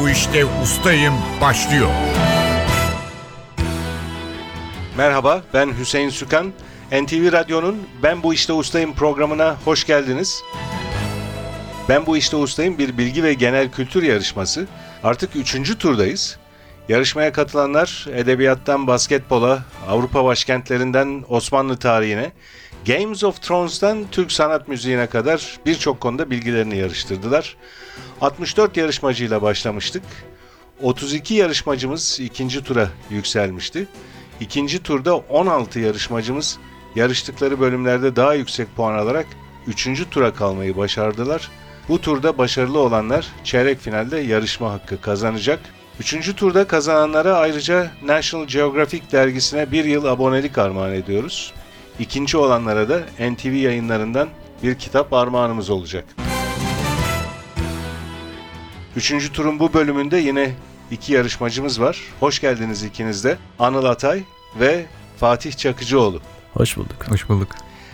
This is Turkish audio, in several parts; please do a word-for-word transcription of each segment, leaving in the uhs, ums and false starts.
Bu İşte Ustayım başlıyor. Merhaba, ben Hüseyin Sükan. N T V Radyo'nun Ben Bu İşte Ustayım programına hoş geldiniz. Ben Bu İşte Ustayım bir bilgi ve genel kültür yarışması. Artık üçüncü turdayız. Yarışmaya katılanlar edebiyattan basketbola, Avrupa başkentlerinden Osmanlı tarihine, Games of Thrones'tan Türk sanat müziğine kadar birçok konuda bilgilerini yarıştırdılar. altmış dört yarışmacıyla başlamıştık. otuz iki yarışmacımız ikinci tura yükselmişti. İkinci turda on altı yarışmacımız yarıştıkları bölümlerde daha yüksek puan alarak üçüncü tura kalmayı başardılar. Bu turda başarılı olanlar çeyrek finalde yarışma hakkı kazanacak. Üçüncü turda kazananlara ayrıca National Geographic dergisine bir yıl abonelik armağan ediyoruz. İkinci olanlara da N T V yayınlarından bir kitap armağanımız olacak. Üçüncü turun bu bölümünde yine iki yarışmacımız var. Hoş geldiniz ikiniz de. Anıl Atay ve Fatih Çakıcıoğlu. Hoş bulduk. Hoş bulduk.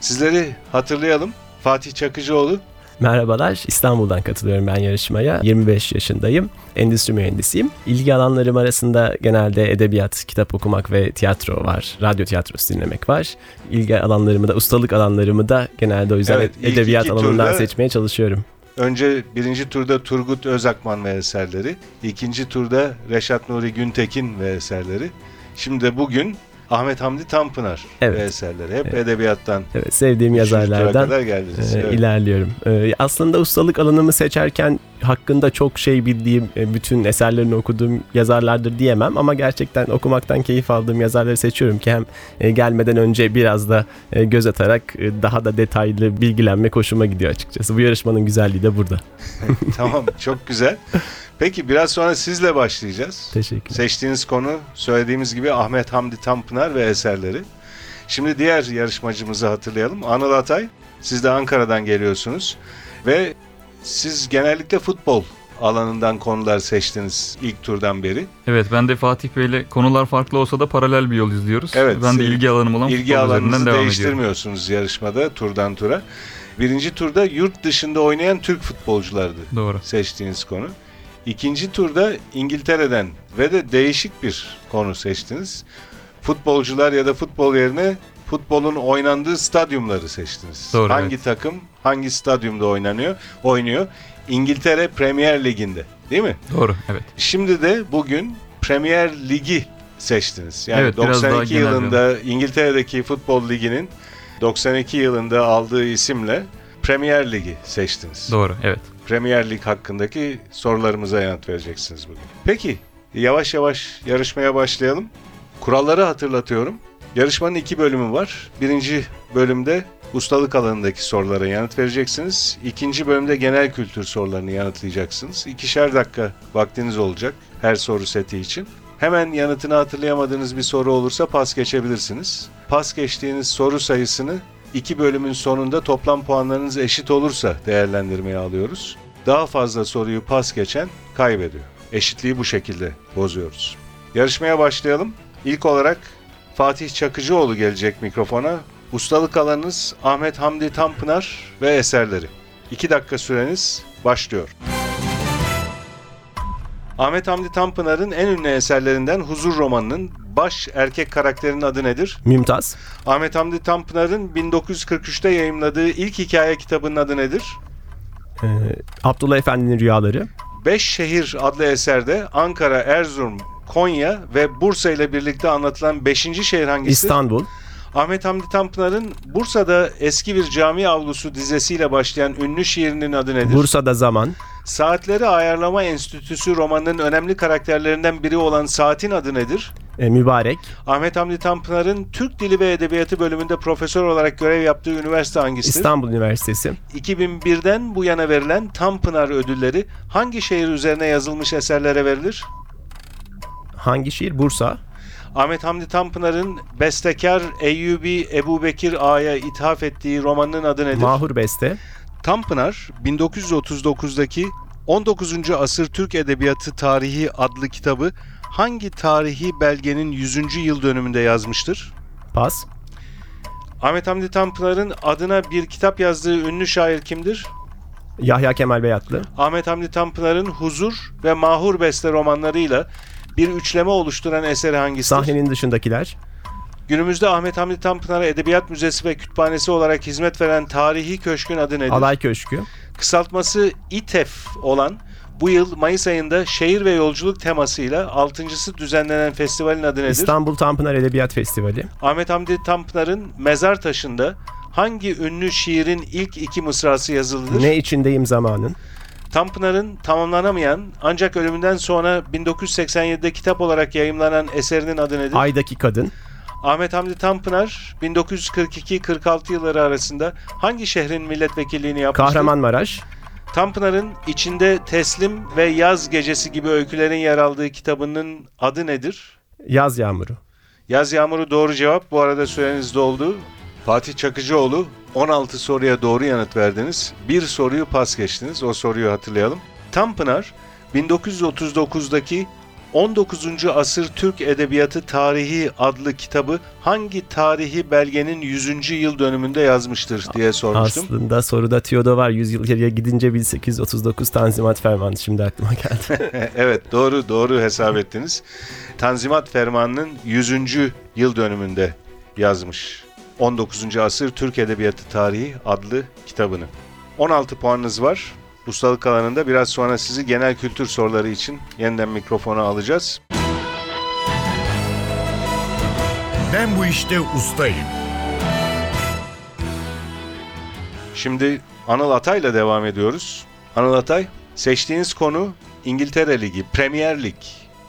Sizleri hatırlayalım. Fatih Çakıcıoğlu. Merhabalar, İstanbul'dan katılıyorum ben yarışmaya. yirmi beş yaşındayım, endüstri mühendisiyim. İlgi alanlarım arasında genelde edebiyat, kitap okumak ve tiyatro var. Radyo tiyatrosu dinlemek var. İlgi alanlarımı da, ustalık alanlarımı da genelde o yüzden evet, edebiyat alanından turda, seçmeye çalışıyorum. Önce birinci turda Turgut Özakman ve eserleri, ikinci turda Reşat Nuri Güntekin ve eserleri. Şimdi de bugün Ahmet Hamdi Tanpınar evet. ve eserleri. Hep evet. edebiyattan. Evet, sevdiğim yazarlardan kadar geldiniz. E, evet. ilerliyorum. E, aslında ustalık alanımı seçerken hakkında çok şey bildiğim, bütün eserlerini okuduğum yazarlardır diyemem ama gerçekten okumaktan keyif aldığım yazarları seçiyorum ki hem gelmeden önce biraz da göz atarak daha da detaylı bilgilenmek hoşuma gidiyor açıkçası. Bu yarışmanın güzelliği de burada. Tamam, çok güzel. Peki biraz sonra sizle başlayacağız. Teşekkür. Seçtiğiniz konu söylediğimiz gibi Ahmet Hamdi Tanpınar ve eserleri. Şimdi diğer yarışmacımızı hatırlayalım. Anıl Atay, siz de Ankara'dan geliyorsunuz ve siz genellikle futbol alanından konular seçtiniz ilk turdan beri. Evet, ben de Fatih Bey'le konular farklı olsa da paralel bir yol izliyoruz. Evet, ben de ilgi alanım olan ilgi futbol üzerinden devam ediyorum. İlgi alanınızı değiştirmiyorsunuz yarışmada turdan tura. Birinci turda yurt dışında oynayan Türk futbolculardı. Doğru. Seçtiğiniz konu. İkinci turda İngiltere'den ve de değişik bir konu seçtiniz. Futbolcular ya da futbol yerine futbolun oynandığı stadyumları seçtiniz. Doğru, hangi evet. takım hangi stadyumda oynanıyor, oynuyor? İngiltere Premier Ligi'nde, değil mi? Doğru, evet. Şimdi de bugün Premier Ligi seçtiniz. Yani evet, doksan iki yılında genel. İngiltere'deki futbol liginin doksan iki yılında aldığı isimle Premier Ligi seçtiniz. Doğru, evet. Premier Lig hakkındaki sorularımıza yanıt vereceksiniz bugün. Peki, yavaş yavaş yarışmaya başlayalım. Kuralları hatırlatıyorum. Yarışmanın iki bölümü var. Birinci bölümde ustalık alanındaki sorulara yanıt vereceksiniz. İkinci bölümde genel kültür sorularını yanıtlayacaksınız. İkişer dakika vaktiniz olacak her soru seti için. Hemen yanıtını hatırlayamadığınız bir soru olursa pas geçebilirsiniz. Pas geçtiğiniz soru sayısını iki bölümün sonunda toplam puanlarınız eşit olursa değerlendirmeye alıyoruz. Daha fazla soruyu pas geçen kaybediyor. Eşitliği bu şekilde bozuyoruz. Yarışmaya başlayalım. İlk olarak Fatih Çakıcıoğlu gelecek mikrofona. Ustalık alanınız Ahmet Hamdi Tanpınar ve eserleri. iki dakika süreniz başlıyor. Ahmet Hamdi Tanpınar'ın en ünlü eserlerinden Huzur romanının baş erkek karakterinin adı nedir? Mümtaz. Ahmet Hamdi Tanpınar'ın bin dokuz yüz kırk üçte yayımladığı ilk hikaye kitabının adı nedir? Ee, Abdullah Efendi'nin Rüyaları. Beş Şehir adlı eserde Ankara, Erzurum, Konya ve Bursa ile birlikte anlatılan beşinci şehir hangisi? İstanbul. Ahmet Hamdi Tanpınar'ın Bursa'da eski bir cami avlusu dizesiyle başlayan ünlü şiirinin adı nedir? Bursa'da Zaman. Saatleri Ayarlama Enstitüsü romanının önemli karakterlerinden biri olan saatin adı nedir? E, mübarek. Ahmet Hamdi Tanpınar'ın Türk Dili ve Edebiyatı bölümünde profesör olarak görev yaptığı üniversite hangisidir? İstanbul Üniversitesi. iki bin birden bu yana verilen Tanpınar ödülleri hangi şehir üzerine yazılmış eserlere verilir? Hangi şehir? Bursa. Ahmet Hamdi Tanpınar'ın bestekar Eyyubi Ebubekir Ağa'ya ithaf ettiği romanının adı nedir? Mahur Beste. Tanpınar, bin dokuz yüz otuz dokuzdaki on dokuzuncu Asır Türk Edebiyatı Tarihi adlı kitabı hangi tarihi belgenin yüzüncü yıl dönümünde yazmıştır? Pas. Ahmet Hamdi Tanpınar'ın adına bir kitap yazdığı ünlü şair kimdir? Yahya Kemal Beyatlı. Ahmet Hamdi Tanpınar'ın Huzur ve Mahur Beste romanlarıyla bir üçleme oluşturan eseri hangisidir? Sahnenin Dışındakiler. Günümüzde Ahmet Hamdi Tanpınar'a Edebiyat Müzesi ve Kütüphanesi olarak hizmet veren tarihi köşkün adı nedir? Alay Köşkü. Kısaltması İTEF olan bu yıl Mayıs ayında şehir ve yolculuk temasıyla altıncısı düzenlenen festivalin adı nedir? İstanbul Tanpınar Edebiyat Festivali. Ahmet Hamdi Tanpınar'ın Mezar Taşı'nda hangi ünlü şiirin ilk iki mısrası yazılıdır? Ne içindeyim zamanın? Tanpınar'ın tamamlanamayan ancak ölümünden sonra bin dokuz yüz seksen yedide kitap olarak yayımlanan eserinin adı nedir? Aydaki Kadın. Ahmet Hamdi Tanpınar bin dokuz yüz kırk iki kırk altı yılları arasında hangi şehrin milletvekilliğini yapmıştır? Kahramanmaraş. Tanpınar'ın içinde Teslim ve Yaz Gecesi gibi öykülerin yer aldığı kitabının adı nedir? Yaz Yağmuru. Yaz Yağmuru doğru cevap. Bu arada süreniz doldu. Fatih Çakıcıoğlu, on altı soruya doğru yanıt verdiniz. Bir soruyu pas geçtiniz. O soruyu hatırlayalım. Tanpınar bin dokuz yüz otuz dokuzdaki on dokuzuncu Asır Türk Edebiyatı Tarihi adlı kitabı hangi tarihi belgenin yüzüncü yıl dönümünde yazmıştır diye sormuştum. Aslında soruda tüyoda var. yüz yıl geriye gidince bin sekiz yüz otuz dokuz Tanzimat Fermanı şimdi aklıma geldi. Evet, doğru doğru hesap ettiniz. Tanzimat Fermanı'nın yüzüncü yıl dönümünde yazmış on dokuzuncu Asır Türk Edebiyatı Tarihi adlı kitabını. on altı puanınız var. Ustalık alanında biraz sonra sizi genel kültür soruları için yeniden mikrofona alacağız. Ben bu işte ustayım. Şimdi Anıl Atay'la devam ediyoruz. Anıl Atay, seçtiğiniz konu İngiltere Ligi, Premier Lig.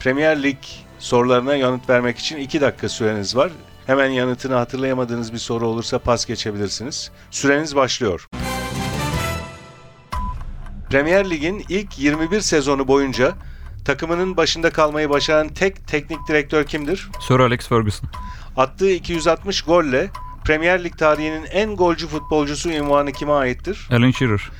Premier Lig sorularına yanıt vermek için iki dakika süreniz var. Hemen yanıtını hatırlayamadığınız bir soru olursa pas geçebilirsiniz. Süreniz başlıyor. Premier Lig'in ilk yirmi bir sezonu boyunca takımının başında kalmayı başaran tek teknik direktör kimdir? Sir Alex Ferguson. Attığı iki yüz altmış golle Premier Lig tarihinin en golcü futbolcusu unvanı kime aittir? Alan Shearer.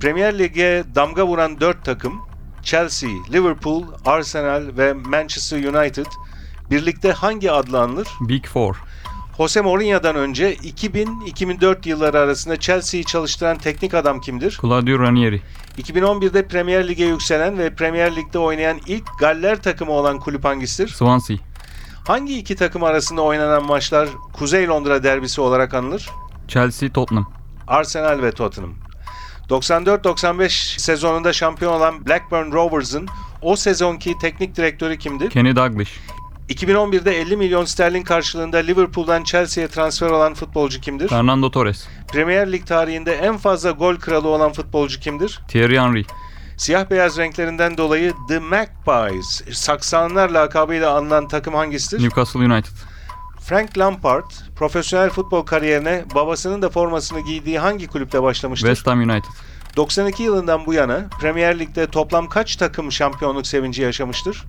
Premier Lig'e damga vuran dört takım Chelsea, Liverpool, Arsenal ve Manchester United birlikte hangi adla anılır? Big Four. Jose Mourinho'dan önce iki bin - iki bin dört yılları arasında Chelsea'yi çalıştıran teknik adam kimdir? Claudio Ranieri. iki bin on birde Premier Lig'e yükselen ve Premier Lig'de oynayan ilk Galler takımı olan kulüp hangisidir? Swansea. Hangi iki takım arasında oynanan maçlar Kuzey Londra derbisi olarak anılır? Chelsea, Tottenham. Arsenal ve Tottenham. doksan dört doksan beş sezonunda şampiyon olan Blackburn Rovers'ın o sezonki teknik direktörü kimdir? Kenny Dalglish. iki bin on birde elli milyon sterlin karşılığında Liverpool'dan Chelsea'ye transfer olan futbolcu kimdir? Fernando Torres. Premier Lig tarihinde en fazla gol kralı olan futbolcu kimdir? Thierry Henry. Siyah beyaz renklerinden dolayı The Magpies, saksanlar lakabıyla anılan takım hangisidir? Newcastle United. Frank Lampard, profesyonel futbol kariyerine babasının da formasını giydiği hangi kulüpte başlamıştır? West Ham United. doksan iki yılından bu yana Premier Lig'de toplam kaç takım şampiyonluk sevinci yaşamıştır?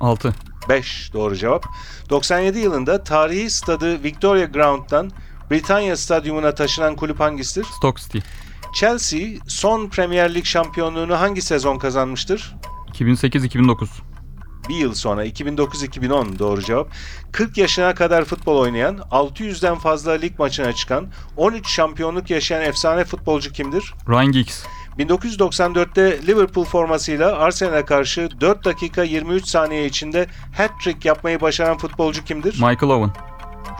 altı. beş doğru cevap. doksan yedi yılında tarihi stadı Victoria Ground'dan Britanya Stadyumuna taşınan kulüp hangisidir? Stoke City. Chelsea son Premier Lig şampiyonluğunu hangi sezon kazanmıştır? iki bin sekiz iki bin dokuz. Bir yıl sonra iki bin dokuz iki bin on doğru cevap. kırk yaşına kadar futbol oynayan, altı yüzden fazla lig maçına çıkan, on üç şampiyonluk yaşayan efsane futbolcu kimdir? Ryan Giggs. bin dokuz yüz doksan dörtte Liverpool formasıyla Arsenal'e karşı dört dakika yirmi üç saniye içinde hat-trick yapmayı başaran futbolcu kimdir? Michael Owen.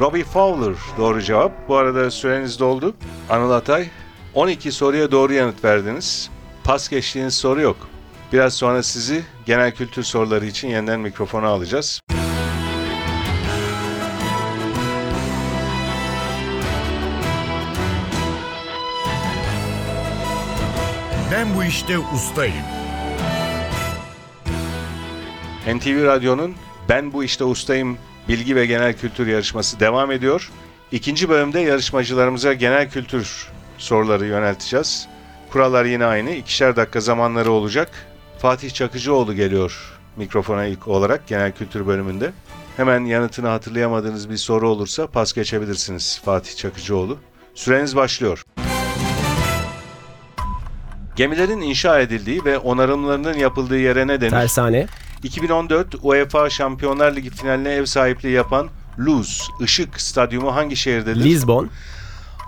Robbie Fowler doğru cevap. Bu arada süreniz doldu. Anıl Atay, on iki soruya doğru yanıt verdiniz. Pas geçtiğiniz soru yok. Biraz sonra sizi genel kültür soruları için yeniden mikrofona alacağız. Ben bu işte ustayım. N T V Radyo'nun Ben Bu İşte Ustayım bilgi ve genel kültür yarışması devam ediyor. İkinci bölümde yarışmacılarımıza genel kültür soruları yönelteceğiz. Kurallar yine aynı. İkişer dakika zamanları olacak. Fatih Çakıcıoğlu geliyor mikrofona ilk olarak genel kültür bölümünde. Hemen yanıtını hatırlayamadığınız bir soru olursa pas geçebilirsiniz Fatih Çakıcıoğlu. Süreniz başlıyor. Gemilerin inşa edildiği ve onarımlarının yapıldığı yere ne denir? Tersane. iki bin on dört UEFA Şampiyonlar Ligi finaline ev sahipliği yapan Luz, Işık Stadyumu hangi şehirdedir? Lisbon.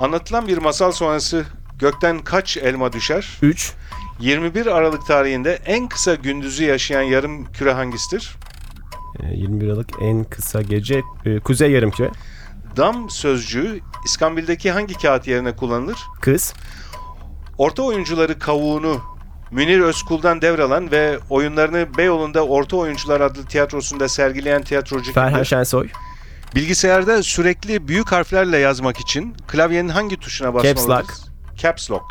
Anlatılan bir masal sonrası Gökten kaç elma düşer? üç. yirmi bir Aralık tarihinde en kısa gündüzü yaşayan yarım küre hangisidir? yirmi bir Aralık en kısa gece e, kuzey yarım küre. Dam sözcüğü İskambil'deki hangi kağıt yerine kullanılır? Kız. Orta oyuncuları kavuğunu Münir Özkul'dan devralan ve oyunlarını Beyoğlu'nda Orta Oyuncular adlı tiyatrosunda sergileyen tiyatrocu Ferhan Şensoy. Bilgisayarda sürekli büyük harflerle yazmak için klavyenin hangi tuşuna basmalıyız? Caps Lock. Caps Lock.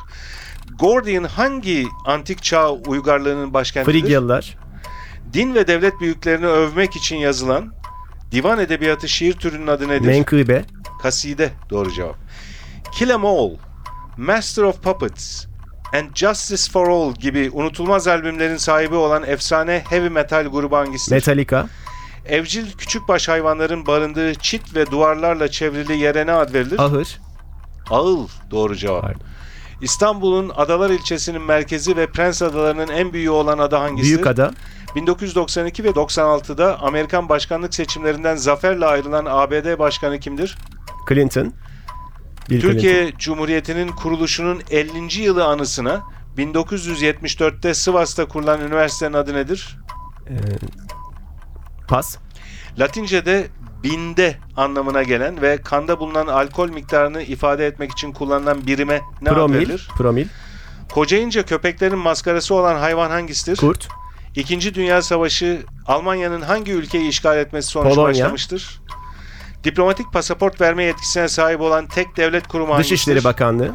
Gordian hangi antik çağ uygarlığının başkentidir? Frigyalılar. Din ve devlet büyüklerini övmek için yazılan divan edebiyatı şiir türünün adı nedir? Menkıbe. Kaside doğru cevap. Kill 'em All, Master of Puppets and Justice for All gibi unutulmaz albümlerin sahibi olan efsane heavy metal grubu hangisidir? Metallica. Evcil küçükbaş hayvanların barındığı çit ve duvarlarla çevrili yere ne ad verilir? Ahır. Ağıl doğru cevap. Pardon. İstanbul'un Adalar ilçesinin merkezi ve Prens Adaları'nın en büyüğü olan ada hangisi? Büyükada. bin dokuz yüz doksan iki ve doksan altıda Amerikan başkanlık seçimlerinden zaferle ayrılan A B D başkanı kimdir? Clinton. Bill Türkiye Clinton. Cumhuriyeti'nin kuruluşunun ellinci yılı anısına bin dokuz yüz yetmiş dörtte Sivas'ta kurulan üniversitenin adı nedir? Ee, pas. Latince'de binde anlamına gelen ve kanda bulunan alkol miktarını ifade etmek için kullanılan birime ne ad verilir? Promil. Kocayınca köpeklerin maskarası olan hayvan hangisidir? Kurt. İkinci Dünya Savaşı Almanya'nın hangi ülkeyi işgal etmesi sonucu Polonya. Başlamıştır? Diplomatik pasaport verme yetkisine sahip olan tek devlet kurumu hangisidir? Dışişleri Bakanlığı.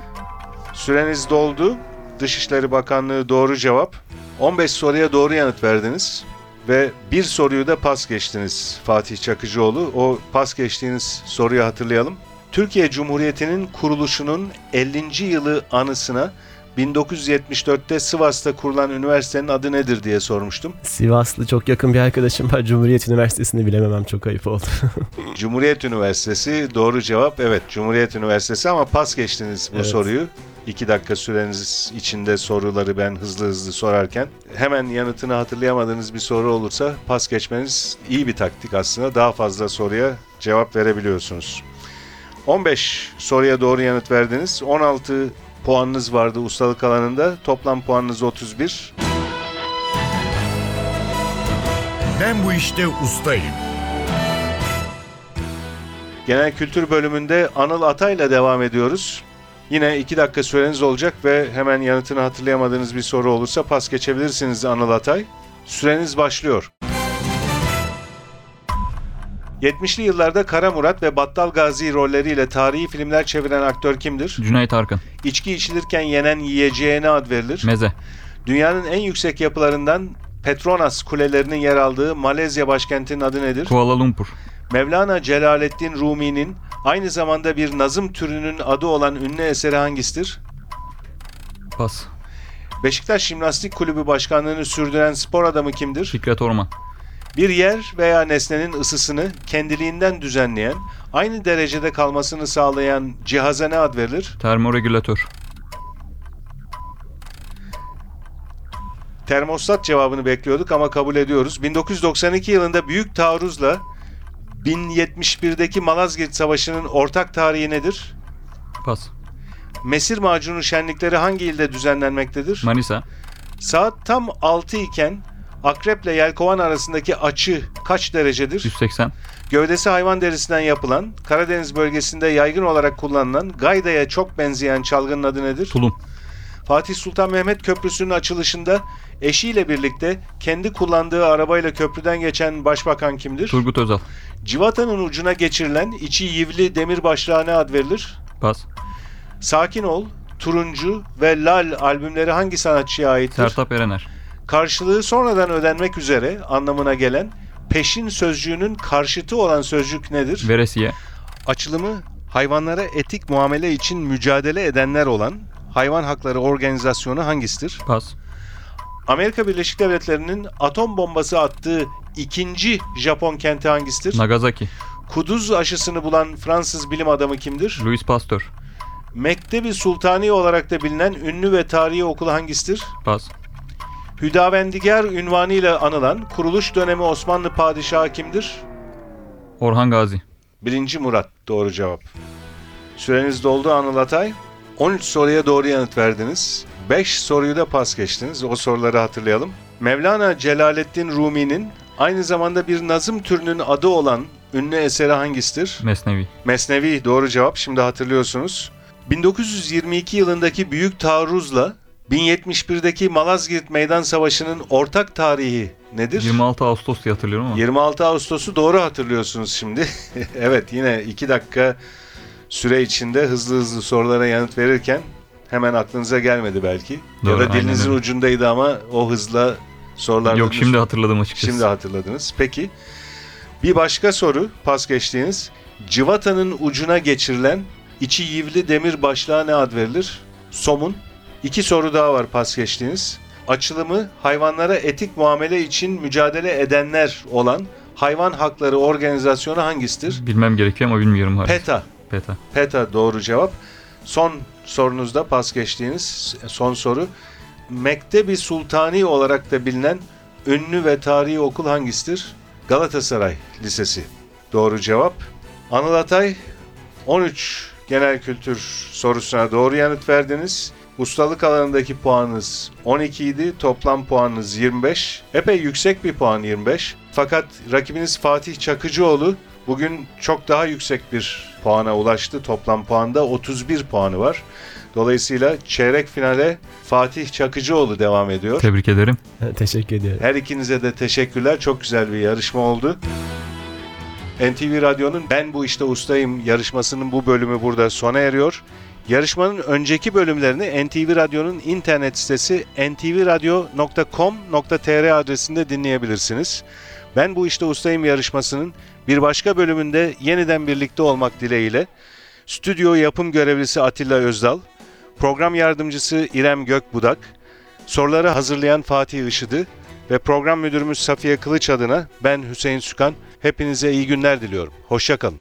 Süreniz doldu. Dışişleri Bakanlığı doğru cevap. on beş soruya doğru yanıt verdiniz. Ve bir soruyu da pas geçtiniz Fatih Çakıcıoğlu. O pas geçtiğiniz soruyu hatırlayalım. Türkiye Cumhuriyeti'nin kuruluşunun ellinci yılı anısına bin dokuz yüz yetmiş dörtte Sivas'ta kurulan üniversitenin adı nedir diye sormuştum. Sivaslı çok yakın bir arkadaşım var. Cumhuriyet Üniversitesi'ni bilememem çok ayıp oldu. Cumhuriyet Üniversitesi doğru cevap. Evet, Cumhuriyet Üniversitesi ama pas geçtiniz bu evet. soruyu. İki dakika süreniz içinde soruları ben hızlı hızlı sorarken hemen yanıtını hatırlayamadığınız bir soru olursa pas geçmeniz iyi bir taktik aslında. Daha fazla soruya cevap verebiliyorsunuz. on beş soruya doğru yanıt verdiniz. on altı puanınız vardı ustalık alanında. Toplam puanınız otuz bir. Ben bu işte ustayım. Genel kültür bölümünde Anıl Atay'la devam ediyoruz. Yine iki dakika süreniz olacak ve hemen yanıtını hatırlayamadığınız bir soru olursa pas geçebilirsiniz Anıl Atay. Süreniz başlıyor. yetmişli yıllarda Kara Murat ve Battal Gazi rolleriyle tarihi filmler çeviren aktör kimdir? Cüneyt Arkın. İçki içilirken yenen yiyeceğine ad verilir. Meze. Dünyanın en yüksek yapılarından Petronas kulelerinin yer aldığı Malezya başkentinin adı nedir? Kuala Lumpur. Mevlana Celaleddin Rumi'nin aynı zamanda bir nazım türünün adı olan ünlü eseri hangisidir? Pas. Beşiktaş Jimnastik Kulübü başkanlığını sürdüren spor adamı kimdir? Fikret Orman. Bir yer veya nesnenin ısısını kendiliğinden düzenleyen, aynı derecede kalmasını sağlayan cihaza ne ad verilir? Termoregülatör. Termostat cevabını bekliyorduk ama kabul ediyoruz. bin dokuz yüz doksan iki yılında büyük taarruzla bin yetmiş birdeki Malazgirt Savaşı'nın ortak tarihi nedir? Pas. Mesir macunu şenlikleri hangi ilde düzenlenmektedir? Manisa. Saat tam altı iken akrep ile yelkovan arasındaki açı kaç derecedir? yüz seksen. Gövdesi hayvan derisinden yapılan, Karadeniz bölgesinde yaygın olarak kullanılan, gaydaya çok benzeyen çalgının adı nedir? Tulum. Fatih Sultan Mehmet Köprüsü'nün açılışında eşiyle birlikte kendi kullandığı arabayla köprüden geçen başbakan kimdir? Turgut Özal. Civatanın ucuna geçirilen içi yivli demir başlığa ne ad verilir? Pas. Sakin Ol, Turuncu ve Lal albümleri hangi sanatçıya aittir? Sertap Erener. Karşılığı sonradan ödenmek üzere anlamına gelen peşin sözcüğünün karşıtı olan sözcük nedir? Veresiye. Açılımı hayvanlara etik muamele için mücadele edenler olan Hayvan Hakları Organizasyonu hangisidir? Pas. Amerika Birleşik Devletleri'nin atom bombası attığı ikinci Japon kenti hangisidir? Nagasaki. Kuduz aşısını bulan Fransız bilim adamı kimdir? Louis Pasteur. Mektebi Sultani olarak da bilinen ünlü ve tarihi okulu hangisidir? Pas. Hüdavendigar ünvanıyla anılan kuruluş dönemi Osmanlı padişahı kimdir? Orhan Gazi. Birinci Murat. Doğru cevap. Süreniz doldu Anıl Atay. on üç soruya doğru yanıt verdiniz. beş soruyu da pas geçtiniz. O soruları hatırlayalım. Mevlana Celaleddin Rumi'nin aynı zamanda bir nazım türünün adı olan ünlü eseri hangisidir? Mesnevi. Mesnevi doğru cevap. Şimdi hatırlıyorsunuz. bin dokuz yüz yirmi iki yılındaki Büyük Taarruz'la bin yetmiş birdeki Malazgirt Meydan Savaşı'nın ortak tarihi nedir? yirmi altı Ağustos diye hatırlıyorum ama. yirmi altı Ağustos'u doğru hatırlıyorsunuz şimdi. Evet, yine iki dakika süre içinde hızlı hızlı sorulara yanıt verirken hemen aklınıza gelmedi belki. Doğru, ya da dilinizin aynen. ucundaydı ama o hızla sorular. Yok, şimdi hatırladım açıkçası. Şimdi hatırladınız. Peki. Bir başka soru pas geçtiğiniz. Civatanın ucuna geçirilen içi yivli demir başlığa ne ad verilir? Somun. İki soru daha var pas geçtiğiniz. Açılımı hayvanlara etik muamele için mücadele edenler olan hayvan hakları organizasyonu hangisidir? Bilmem gerekiyor ama bilmiyorum. Harika. PETA. PETA. PETA doğru cevap. Son sorunuzda pas geçtiğiniz son soru. Mektebi Sultani olarak da bilinen ünlü ve tarihi okul hangisidir? Galatasaray Lisesi. Doğru cevap. Anıl Atay, on üç genel kültür sorusuna doğru yanıt verdiniz. Ustalık alanındaki puanınız on iki idi. Toplam puanınız yirmi beş. Epey yüksek bir puan yirmi beş. Fakat rakibiniz Fatih Çakıcıoğlu bugün çok daha yüksek bir puana ulaştı. Toplam puanda otuz bir puanı var. Dolayısıyla çeyrek finale Fatih Çakıcıoğlu devam ediyor. Tebrik ederim. Teşekkür ederim. Her ikinize de teşekkürler. Çok güzel bir yarışma oldu. N T V Radyo'nun Ben Bu İşte Ustayım yarışmasının bu bölümü burada sona eriyor. Yarışmanın önceki bölümlerini N T V Radyo'nun internet sitesi en ti vi radyo nokta com nokta te er adresinde dinleyebilirsiniz. Ben Bu İşte Ustayım yarışmasının bir başka bölümünde yeniden birlikte olmak dileğiyle stüdyo yapım görevlisi Atilla Özdal, program yardımcısı İrem Gökbudak, soruları hazırlayan Fatih Işıdı ve program müdürümüz Safiye Kılıç adına ben Hüseyin Sükan, hepinize iyi günler diliyorum. Hoşça kalın.